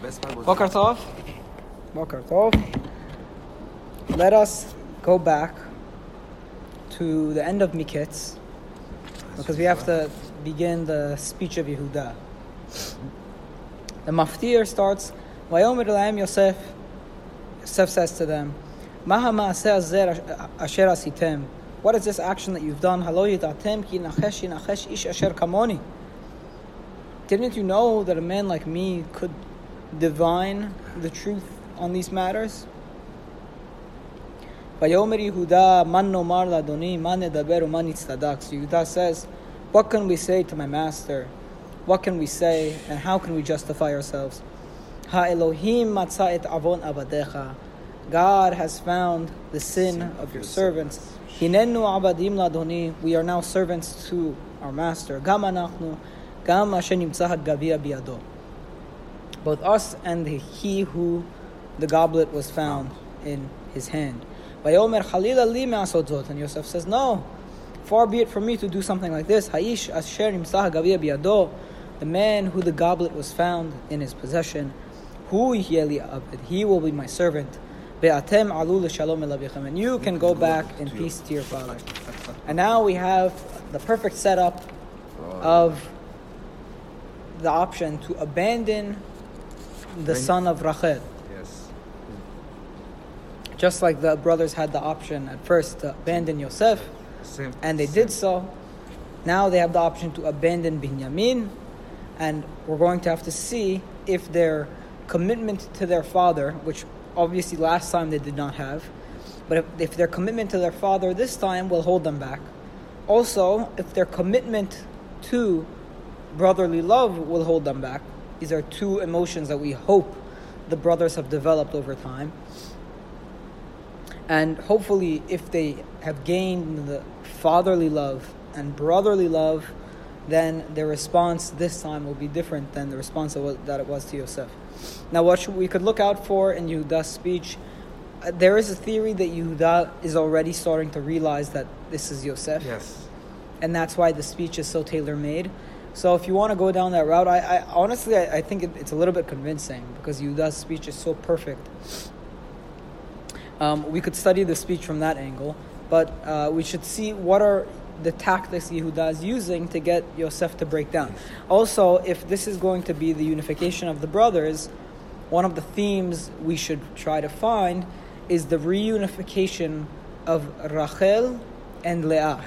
Boker Tov. Boker Tov. Let us go back to the end of Miketz, because we have to begin the speech of Yehuda. The maftir starts, Vayomer lahem Yosef. Yosef says to them, Maha ma'aseh azeh asher asitem. What is this action that you've done? Halo yitatem ki nacheshi nachesh ish asher kamoni. Didn't you know that a man like me could divine the truth on these matters? Vayomer Yehuda, man no mar ladoni, man ne daberu, man itzadak. So Yehuda says, what can we say to my master? What can we say, and how can we justify ourselves? Ha Elohim matzait avon abadecha. God has found the sin of your servants. Hinenu abadim la doni. We are now servants to our master. Gama nachnu, gama ashenim tzahad gavia biyado. Both us and he who the goblet was found in his hand. Vayomer chalila li me'asodzot. And Yosef says, no, far be it from me to do something like this. Hayesh lachem av oach, the man who the goblet was found in his possession, who he will be my servant. And you can go back in peace to your father. And now we have the perfect setup of the option to abandon the son of Rachel. Yes. Just like the brothers had the option at first to abandon Yosef, and they did so. Now they have the option to abandon Binyamin, and we're going to have to see if their commitment to their father, which obviously last time they did not have, but if their commitment to their father this time will hold them back. Also, if their commitment to brotherly love will hold them back. These are two emotions that we hope the brothers have developed over time. And hopefully, if they have gained the fatherly love and brotherly love, then their response this time will be different than the response that it was to Yosef. Now, what we could look out for in Yehuda's speech, there is a theory that Yehuda is already starting to realize that this is Yosef. Yes. And that's why the speech is so tailor-made. So if you want to go down that route, I honestly think it's a little bit convincing, because Yehuda's speech is so perfect. We could study the speech from that angle, but we should see what are the tactics Yehuda is using to get Yosef to break down. Also, if this is going to be the unification of the brothers, one of the themes we should try to find is the reunification of Rachel and Leah.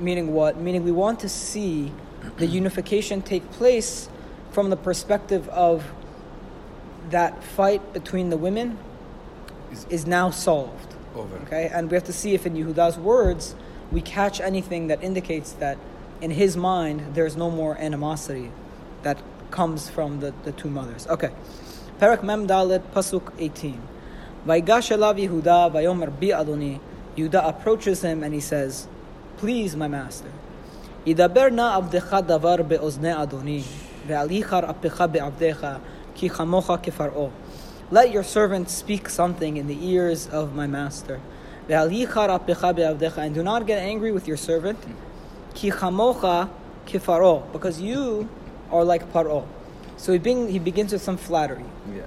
Meaning what? Meaning we want to see the unification take place from the perspective of that fight between the women is now solved. Over. Okay, and we have to see if in Yehuda's words we catch anything that indicates that in his mind there's no more animosity that comes from the two mothers. Okay. Perak Memdalit, Pasuk 18. Vaygash elav Yehuda vayomer bi adoni. Yehuda approaches him and he says, please, my master. Yidaber na avdecha davar be'ozne adoni, ve'alichar apecha be'avdecha, ki chamocha kefaro. Let your servant speak something in the ears of my master. Ve'alichar apecha be'avdecha, and do not get angry with your servant, ki chamocha kefaro, because you are like Paro. So he begins with some flattery. Yeah.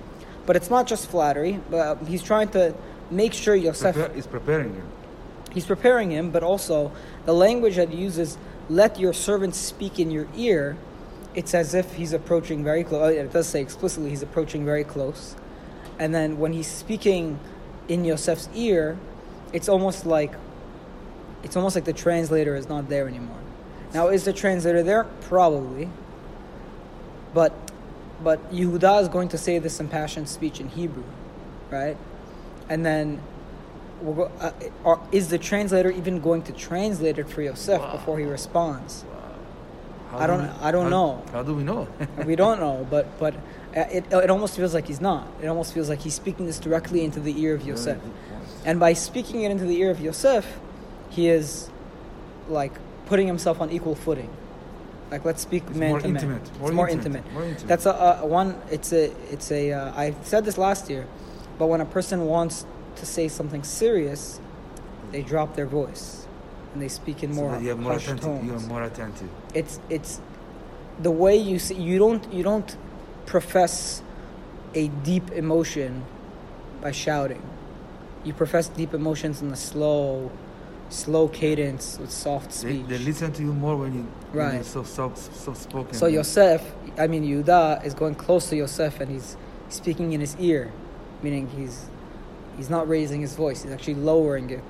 But it's not just flattery, but he's trying to make sure Yosef is preparing him. He's preparing him, but also the language that he uses, let your servant speak in your ear, it's as if he's approaching very close. It does say explicitly he's approaching very close. And then when he's speaking in Yosef's ear, it's almost like the translator is not there anymore. Now, is the translator there? Probably. But Yehuda is going to say this impassioned speech in Hebrew, right? And then is the translator even going to translate it for Yosef before he responds? Wow. I don't know. How do we know? We don't know, but it almost feels like he's not. It almost feels like he's speaking this directly into the ear of Yosef. And by speaking it into the ear of Yosef, he is like putting himself on equal footing. Like, let's speak it's man to man. It's more intimate. That's one. I said this last year, but when a person wants to say something serious, they drop their voice and they speak in more harsh tones. You are more attentive. It's the way you say, you don't profess a deep emotion by shouting. You profess deep emotions in the slow cadence with soft speech. They listen to you more when you are so spoken. So Yehuda is going close to Yosef and he's speaking in his ear, meaning he's not raising his voice, he's actually lowering it.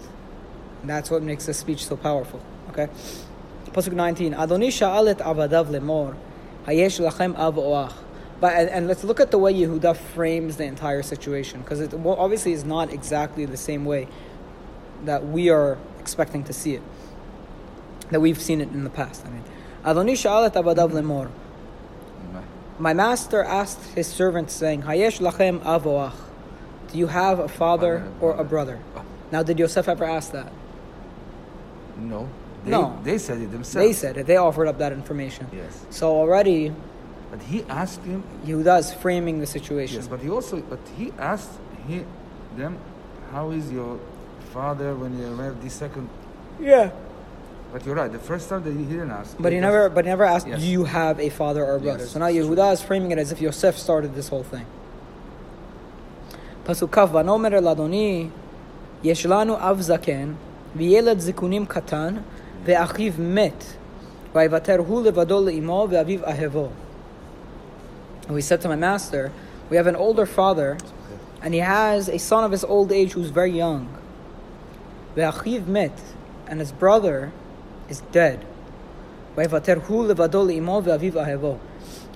And that's what makes the speech so powerful. Okay? Pasuk 19. Adonai she'al alet avadav lemor, Hayesh lachem av oach. And let's look at the way Yehuda frames the entire situation, because it obviously is not exactly the same way that we are expecting to see it, that we've seen it in the past. Adonai she'al alet avadav lemor. My master asked his servant, saying, Hayesh lachem av oach. Do you have a father or a brother? Now, did Yosef ever ask that? No. They said it themselves. They said it. They offered up that information. Yes. So already... But he asked him... Yehuda is framing the situation. Yes, but he asked them, how is your father when you arrived the second... Yeah. But you're right. The first time that he didn't ask... But he never asked, yes. Do you have a father or a brother? Yes. So now Yehuda is framing it as if Yosef started this whole thing. Pasuk Kaf, Vayomer Ladoni... יש לנו אב זקן, וילד זקונים קטן, ואחיו מת, ויוותר הוא לבדו לאמו, ואביו אהבו. And we said to my master, we have an older father, and he has a son of his old age who's very young. ואחיו מת, and his brother is dead. ויוותר הוא לבדו לאמו, ואביו אהבו.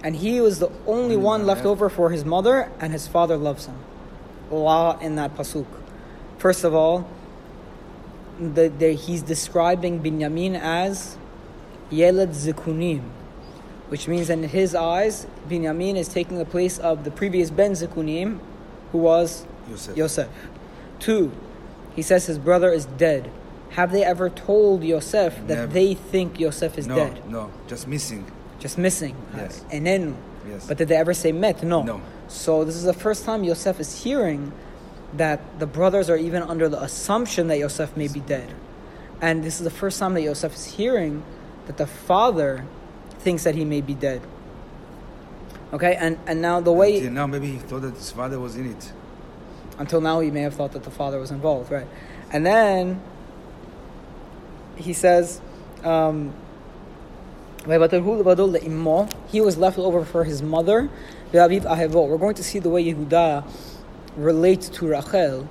And he was the only one left over for his mother, and his father loves him. A lot in that pasuk. First of all, he's describing Binyamin as Yeled Zekunim, which means in his eyes, Binyamin is taking the place of the previous Ben Zekunim, who was Yosef. 2, he says his brother is dead. Have they ever told Yosef that they think Yosef is dead? No, just missing. Yes. Enenu. Yes. But did they ever say met? No. So this is the first time Yosef is hearing that the brothers are even under the assumption that Yosef may be dead. And this is the first time that Yosef is hearing that the father thinks that he may be dead. Okay, and now the way... Until now, maybe he thought that his father was in it. Until now, he may have thought that the father was involved, right? And then, he says, he was left over for his mother. We're going to see the way Yehuda relates to Rachel.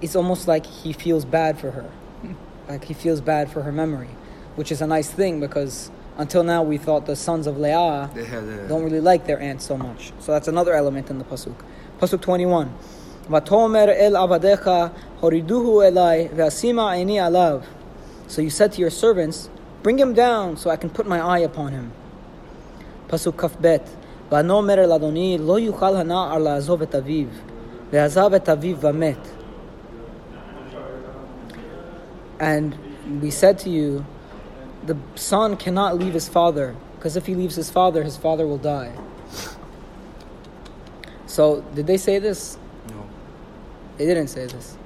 It's almost like he feels bad for her, like he feels bad for her memory, which is a nice thing, because until now we thought the sons of Leah don't really like their aunt so much. So that's another element in the pasuk 21. Vatomer el avadecha horiduhu elai ve'asima aini alav. So you said to your servants, bring him down so I can put my eye upon him. Pasuk kafbet. Vanomer ladoni lo yuchal hana ar laazov et aviv. And we said to you, the son cannot leave his father, because if he leaves his father will die. So, did they say this? No. They didn't say this.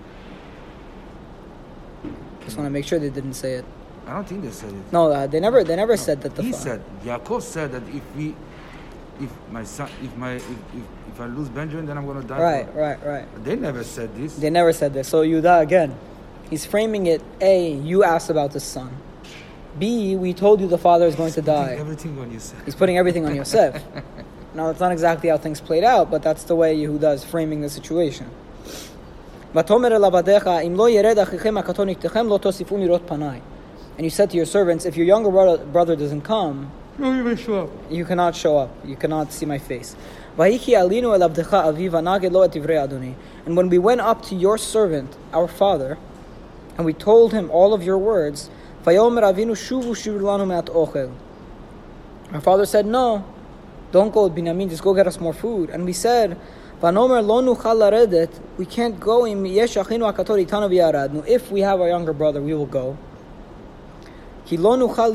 Just want to make sure they didn't say it. I don't think they said it. No, they never said that. Yaakov said that if I lose Benjamin, then I'm going to die. Right. But they never said this. So Yehuda, again, he's framing it. A, you asked about this son. B, we told you the father is going to die. He's putting everything on Yosef. Now, that's not exactly how things played out, but that's the way Yehuda is framing the situation. And you said to your servants, if your younger brother doesn't come, you cannot show up. You cannot see my face. And when we went up to your servant, our father, and we told him all of your words, our father said, no, don't go with Binyamin, just go get us more food. And we said, we can't go. If we have our younger brother, we will go. Because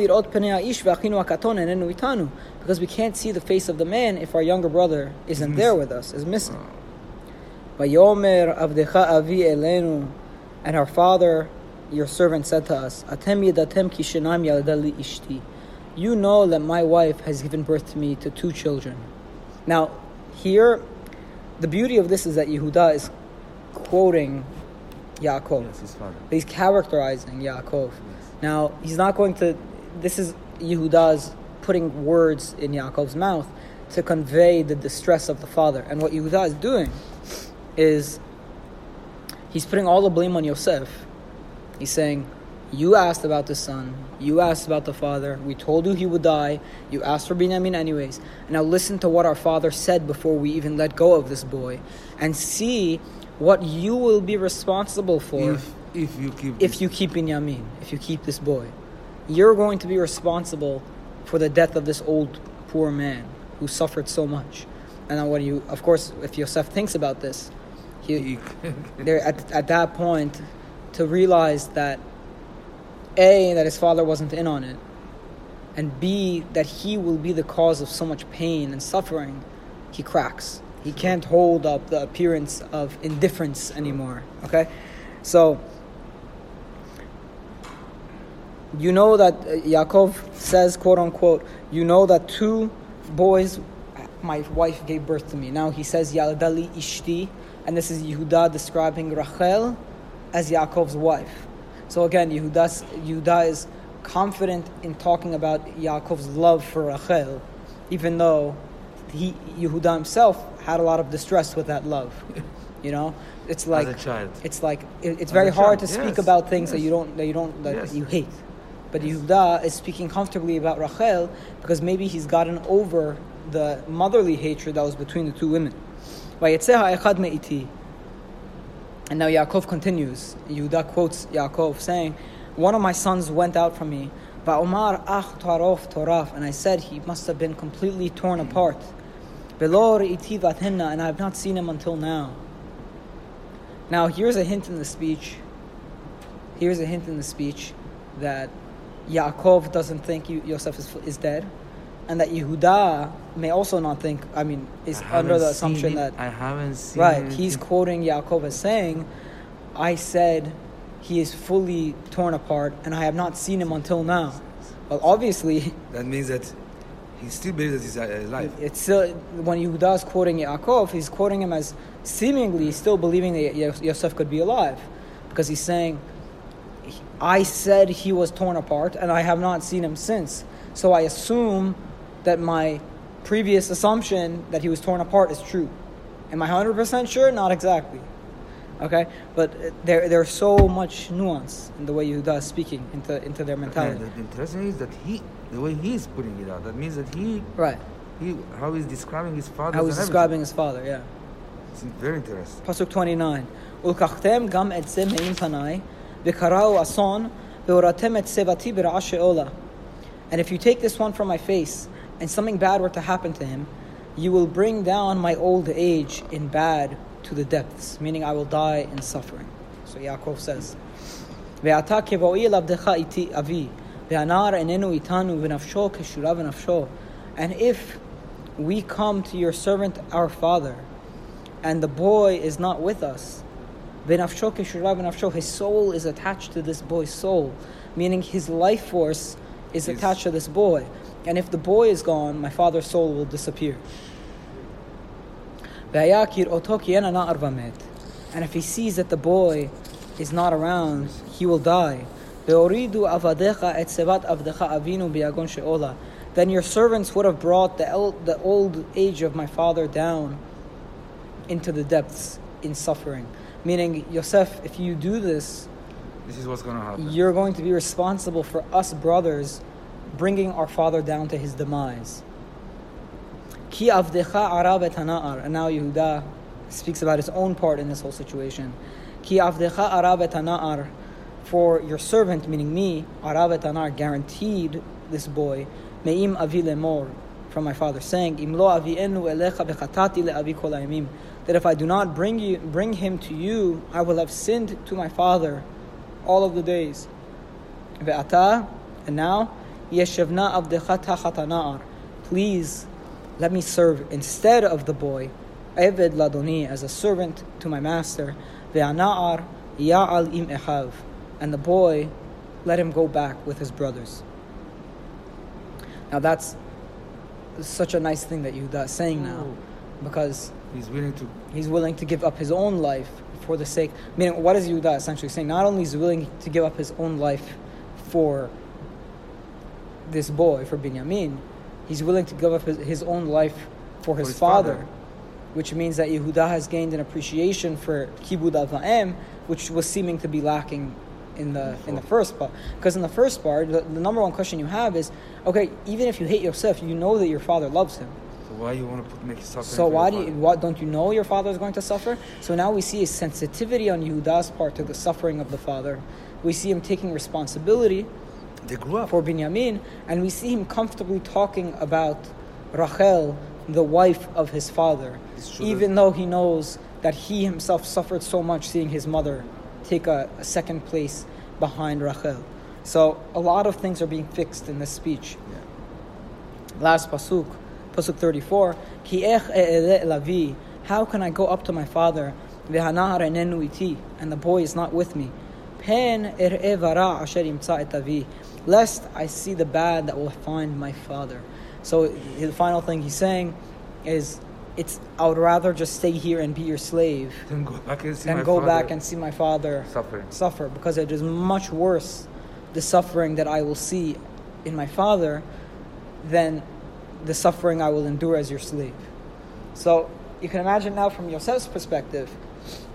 we can't see the face of the man if our younger brother isn't there with us, is missing. And our father, your servant, said to us, you know that my wife has given birth to me to 2 children. Now, here, the beauty of this is that Yehuda is quoting Yaakov. Yes, his father. He's characterizing Yaakov. Yes. Now, he's not going to... This is Yehuda's putting words in Yaakov's mouth to convey the distress of the father. And what Yehuda is doing is he's putting all the blame on Yosef. He's saying, you asked about the son. You asked about the father. We told you he would die. You asked for Binyamin anyways. Now listen to what our father said before we even let go of this boy. And see what you will be responsible for if you keep Binyamin, if you keep this boy. You're going to be responsible for the death of this old poor man who suffered so much. And then of course, if Yosef thinks about this, at that point, to realize that A, that his father wasn't in on it, and B, that he will be the cause of so much pain and suffering, he cracks. He can't hold up the appearance of indifference anymore, okay? So, you know that Yaakov says, quote unquote, you know that two boys, my wife gave birth to me. Now he says, Yaldali ishti, and this is Yehuda describing Rachel as Yaakov's wife. So again, Yehuda is confident in talking about Yaakov's love for Rachel, even though Yehuda himself had a lot of distress with that love. You know, it's like as a child. It's very hard to speak about things that you hate. But Yehuda is speaking comfortably about Rachel because maybe he's gotten over the motherly hatred that was between the two women. And now Yaakov continues. Yehuda quotes Yaakov saying, one of my sons went out from me. And I said, he must have been completely torn apart. And I have not seen him until now. Now here's a hint in the speech that Yaakov doesn't think Yosef is dead, and that Yehuda may also not think, is under the assumption that... I haven't seen him. Right, he's quoting Yaakov as saying, I said he is fully torn apart, and I have not seen him until now. Well, obviously... That means that he still believes that he's alive. It's still, when Yehuda is quoting Yaakov, he's quoting him as seemingly still believing that Yosef could be alive. Because he's saying... I said he was torn apart, and I have not seen him since. So I assume that my previous assumption that he was torn apart is true. Am I 100% sure? Not exactly. Okay? But there's so much nuance in the way Yehuda is speaking into their mentality. The interesting is that the way he is putting it out, that means that how he's describing his father. How he's describing his father, yeah. It's very interesting. Pasuk 29. Ulkachtem gam etzem heim panai. And if you take this one from my face, and something bad were to happen to him, you will bring down my old age in bad to the depths, meaning I will die in suffering. So Yaakov says, and if we come to your servant our father, and the boy is not with us, his soul is attached to this boy's soul, meaning his life force is attached to this boy. And if the boy is gone, my father's soul will disappear. And if he sees that the boy is not around, he will die. Then your servants would have brought the old age of my father down into the depths in suffering. Meaning, Yosef, if you do this... This is what's going to happen. You're going to be responsible for us brothers bringing our father down to his demise. Ki avdecha ara betanaar. And now Yehuda speaks about his own part in this whole situation. Ki avdecha ara betanaar. For your servant, meaning me, ara betanaar, guaranteed this boy, me'im avi lemor, from my father, saying, Im lo avienu elecha bechatati le'avi kol ha'yamim. That if I do not bring him to you, I will have sinned to my father all of the days. And now, please let me serve instead of the boy, eved ladoni, as a servant to my master, and the boy, let him go back with his brothers. Now that's such a nice thing that Yehuda is saying now. because he's willing to give up his own life for the sake. Meaning, what is Yehuda essentially saying? Not only is he willing to give up his own life for this boy, for Binyamin, he's willing to give up his own life for his father, which means that Yehuda has gained an appreciation for Kibud Al Zahem, which was seeming to be lacking in the first part. Because in the first part, the number one question you have is, okay, even if you hate Yosef, you know that your father loves him. So why you want to make suffer? So why don't you know your father is going to suffer? So now we see a sensitivity on Yehuda's part to the suffering of the father. We see him taking responsibility. They grew up for Binyamin, and we see him comfortably talking about Rachel, the wife of his father, even though he knows that he himself suffered so much seeing his mother take a second place behind Rachel. So a lot of things are being fixed in this speech. Yeah. Last Pasuk 34, Ki lavi, how can I go up to my father? And the boy is not with me. Pen ashenim tzahad, lest I see the bad that will find my father. So the final thing he's saying is, I would rather just stay here and be your slave than go back and see my father suffer, because it is much worse, the suffering that I will see in my father, than the suffering I will endure as your slave. So you can imagine now from Yosef's perspective,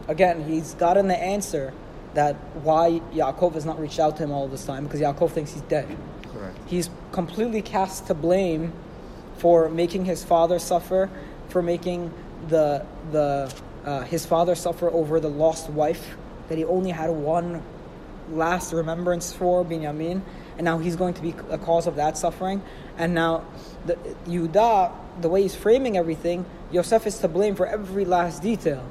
again, he's gotten the answer that why Yaakov has not reached out to him all this time, because Yaakov thinks he's dead. Correct. He's completely cast to blame for making his father suffer, for making his father suffer over the lost wife that he only had one last remembrance for, Binyamin, and now he's going to be a cause of that suffering. And now Yehuda, the way he's framing everything, Yosef is to blame for every last detail,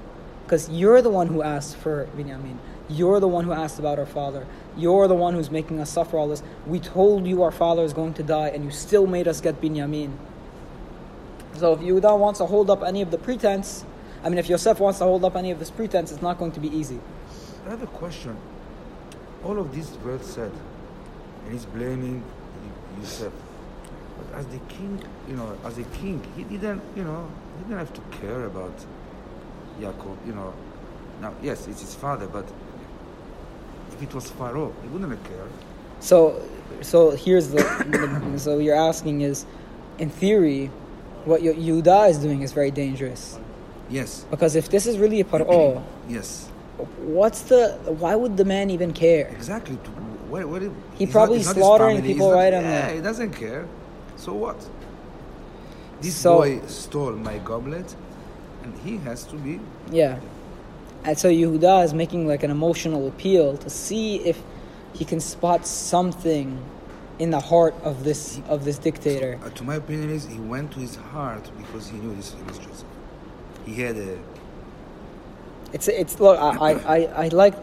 because you're the one who asked for Binyamin. You're the one who asked about our father. You're the one who's making us suffer all this. We told you our father is going to die, and you still made us get Binyamin. So if Yehuda wants to hold up any of the pretense, if Yosef wants to hold up any of this pretense, it's not going to be easy. Another question. All of these words said, and he's blaming Yosef. But as a king, he didn't have to care about Yaakov, Now, yes, it's his father, but if it was Pharaoh, he wouldn't have cared. So here's so you're asking is, in theory, what Yehuda is doing is very dangerous. Yes. Because if this is really a Paro, yes. Why would the man even care? Exactly. He's probably slaughtering people right on there. Yeah, he doesn't care. So what? This boy stole my goblet, and he has to be... Yeah. And so Yehuda is making like an emotional appeal to see if he can spot something in the heart of this dictator. So, to my opinion, is he went to his heart because he knew this was Joseph. He had a. It's look. I like.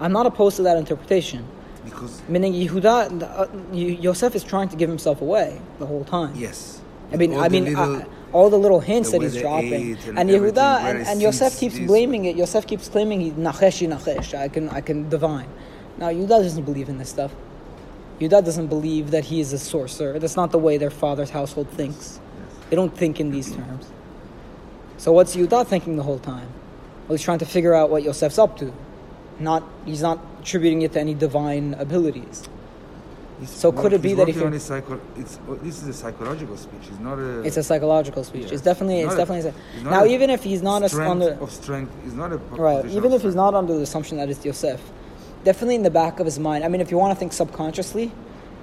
I'm not opposed to that interpretation. Because meaning Yehuda, Yosef is trying to give himself away the whole time. Yes. All the little hints that he's dropping, and Yehuda and Yosef keeps blaming it. Yosef keeps claiming he's nacheshi. I can divine. Now Yehuda doesn't believe in this stuff. Yehuda doesn't believe that he is a sorcerer. That's not the way their father's household thinks. Yes. They don't think in these terms. So what's Yehuda thinking the whole time? Well, he's trying to figure out what Yosef's up to. He's not attributing it to any divine abilities. This is a psychological speech. It's not a. It's a psychological speech. Yes. It's definitely even if he's not he's not under the assumption that it's Yosef, definitely in the back of his mind. If you want to think subconsciously,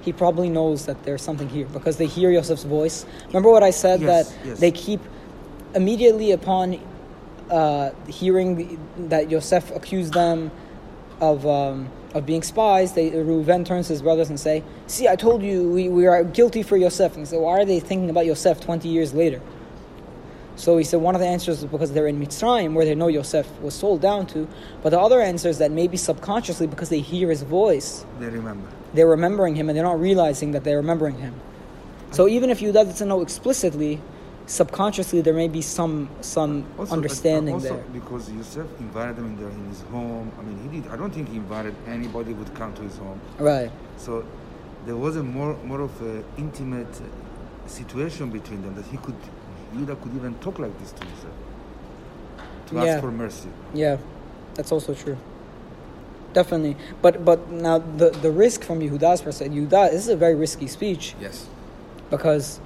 he probably knows that there's something here because they hear Yosef's voice. Remember what I said they keep immediately upon hearing that Yosef accused them of being spies, Ruven turns to his brothers and say, see, I told you we are guilty for Yosef. And he said, why are they thinking about Yosef 20 years later? So he said one of the answers is because they're in Mitzrayim, where they know Yosef was sold down to. But the other answer is that maybe subconsciously, because they hear his voice, they remember. They're remembering him, and they're not realizing that they're remembering him. So even if you doesn't know explicitly, subconsciously there may be some understanding also there. Also, because Yosef invited them in his home. I don't think he invited anybody who would come to his home. Right. So there was a more of an intimate situation between them that he could Yehuda could even talk like this to Yosef to ask for mercy. Yeah, that's also true. Definitely, but now the risk from Yehuda's perspective, Yehuda, this is a very risky speech. Yes, because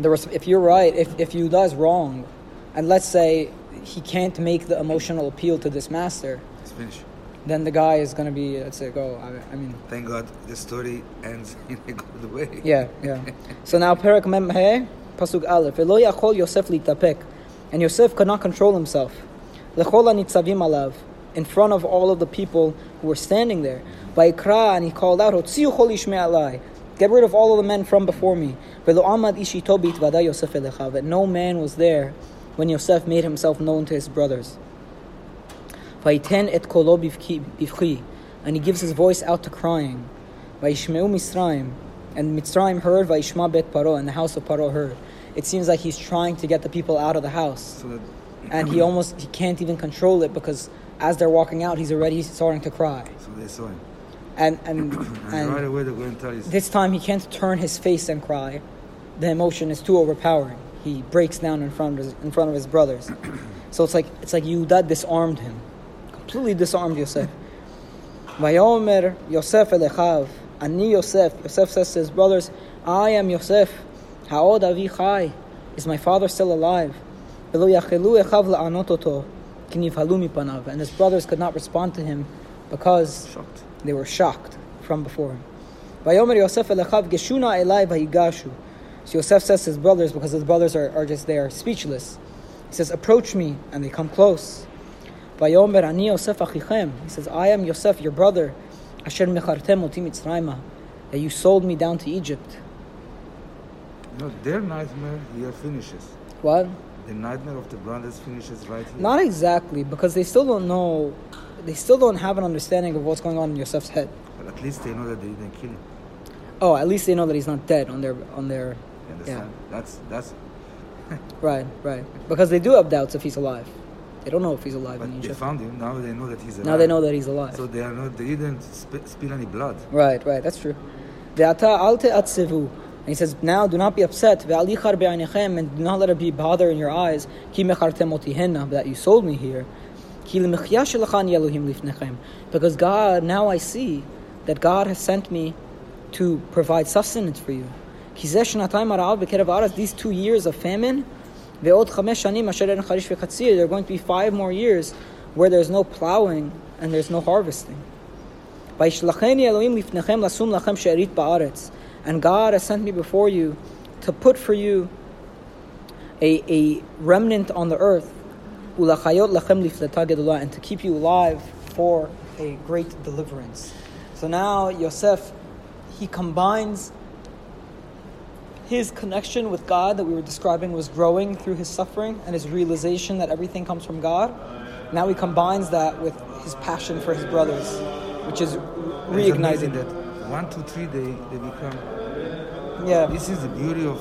if you're right, if Yehuda is wrong, and let's say he can't make the emotional appeal to this master, it's finished. Then the guy is going to be, let's say, go. I mean, thank God the story ends in a good way. Yeah. So now, Perak Memdalit, pasuk aleph, elohiachol yosef li'tapek, and Yosef could not control himself. Lechol ani tzavim alav, in front of all of the people who were standing there. Vayikra, and he called out, hotziu chol ish me'alai, get rid of all of the men from before me. Ve'lo amad ish ito beitvada Yosef elecha, that no man was there when Yosef made himself known to his brothers. Vayiten et kolo bivchi, and he gives his voice out to crying. Vayishmeu Mitzrayim, and Mitzrayim heard. Vayishma bet Paro, and the house of Paro heard. It seems like he's trying to get the people out of the house, and he can't even control it, because as they're walking out, he's already starting to cry. So they saw him, and right away they're going to tell you. This time he can't turn his face and cry; the emotion is too overpowering. He breaks down in front of his brothers. So it's like Yehuda disarmed him. Completely disarmed Yosef. Vayomer Yosef elechav, ani Yosef. Yosef says to his brothers, I am Yosef. Ha'od avi chai. Is my father still alive? V'lo yachelu echav la'anot oto, kinivhalu mipanav. And his brothers could not respond to him because they were shocked from before him. Vayomer Yosef elechav geshuna elai vayigashu. So Yosef says to his brothers, because his brothers are just there, speechless. He says, approach me, and they come close. Vayomer ani Yosef achichem. He says, I am Yosef, your brother. Asher mechartem oti mitzrayma, that you sold me down to Egypt. No, their nightmare here finishes. What? The nightmare of the brothers finishes right here. Not exactly, because they still don't know. They still don't have an understanding of what's going on in Yosef's head. But at least they know that they didn't kill him. Oh, at least they know that he's not dead on their. You understand? Yeah. That's. Right. Because they do have doubts if he's alive. They don't know if he's alive. But in Egypt, they found him. Now they know that he's alive. So they are not. They didn't spill any blood. Right. That's true. And he says, now do not be upset, and do not let it be bother in your eyes, that you sold me here. Because God, now I see that God has sent me to provide sustenance for you. These 2 years of famine, there are going to be 5 more years where there's no plowing and there's no harvesting. And God has sent me before you to put for you a remnant on the earth, and to keep you alive for a great deliverance. So now Yosef, he combines his connection with God that we were describing was growing through his suffering and his realization that everything comes from God. Now he combines that with his passion for his brothers, which is reigniting that. 1, 2, 3, they become. Yeah. This is the beauty of,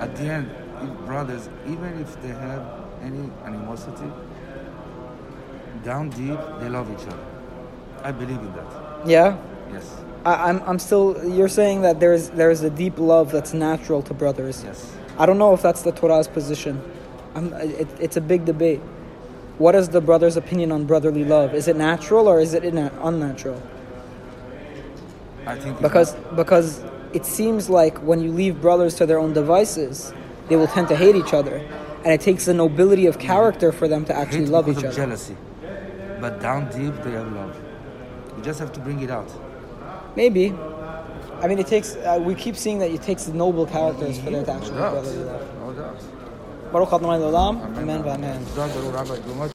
at the end, if brothers, even if they have any animosity, down deep, they love each other. I believe in that. Yeah? Yes. I'm still, you're saying that there's a deep love that's natural to brothers. Yes. I don't know if that's the Torah's position. It's a big debate. What is the brother's opinion on brotherly love? Is it natural or is it unnatural? I think because it seems like when you leave brothers to their own devices, they will tend to hate each other, and it takes the nobility of character for them to actually love each other. Jealousy, but down deep they have love. You just have to bring it out. Maybe, I mean, it takes. We keep seeing that it takes the noble characters for them to actually brotherly love. No doubt. Baruch Adonai l'olam. Amen.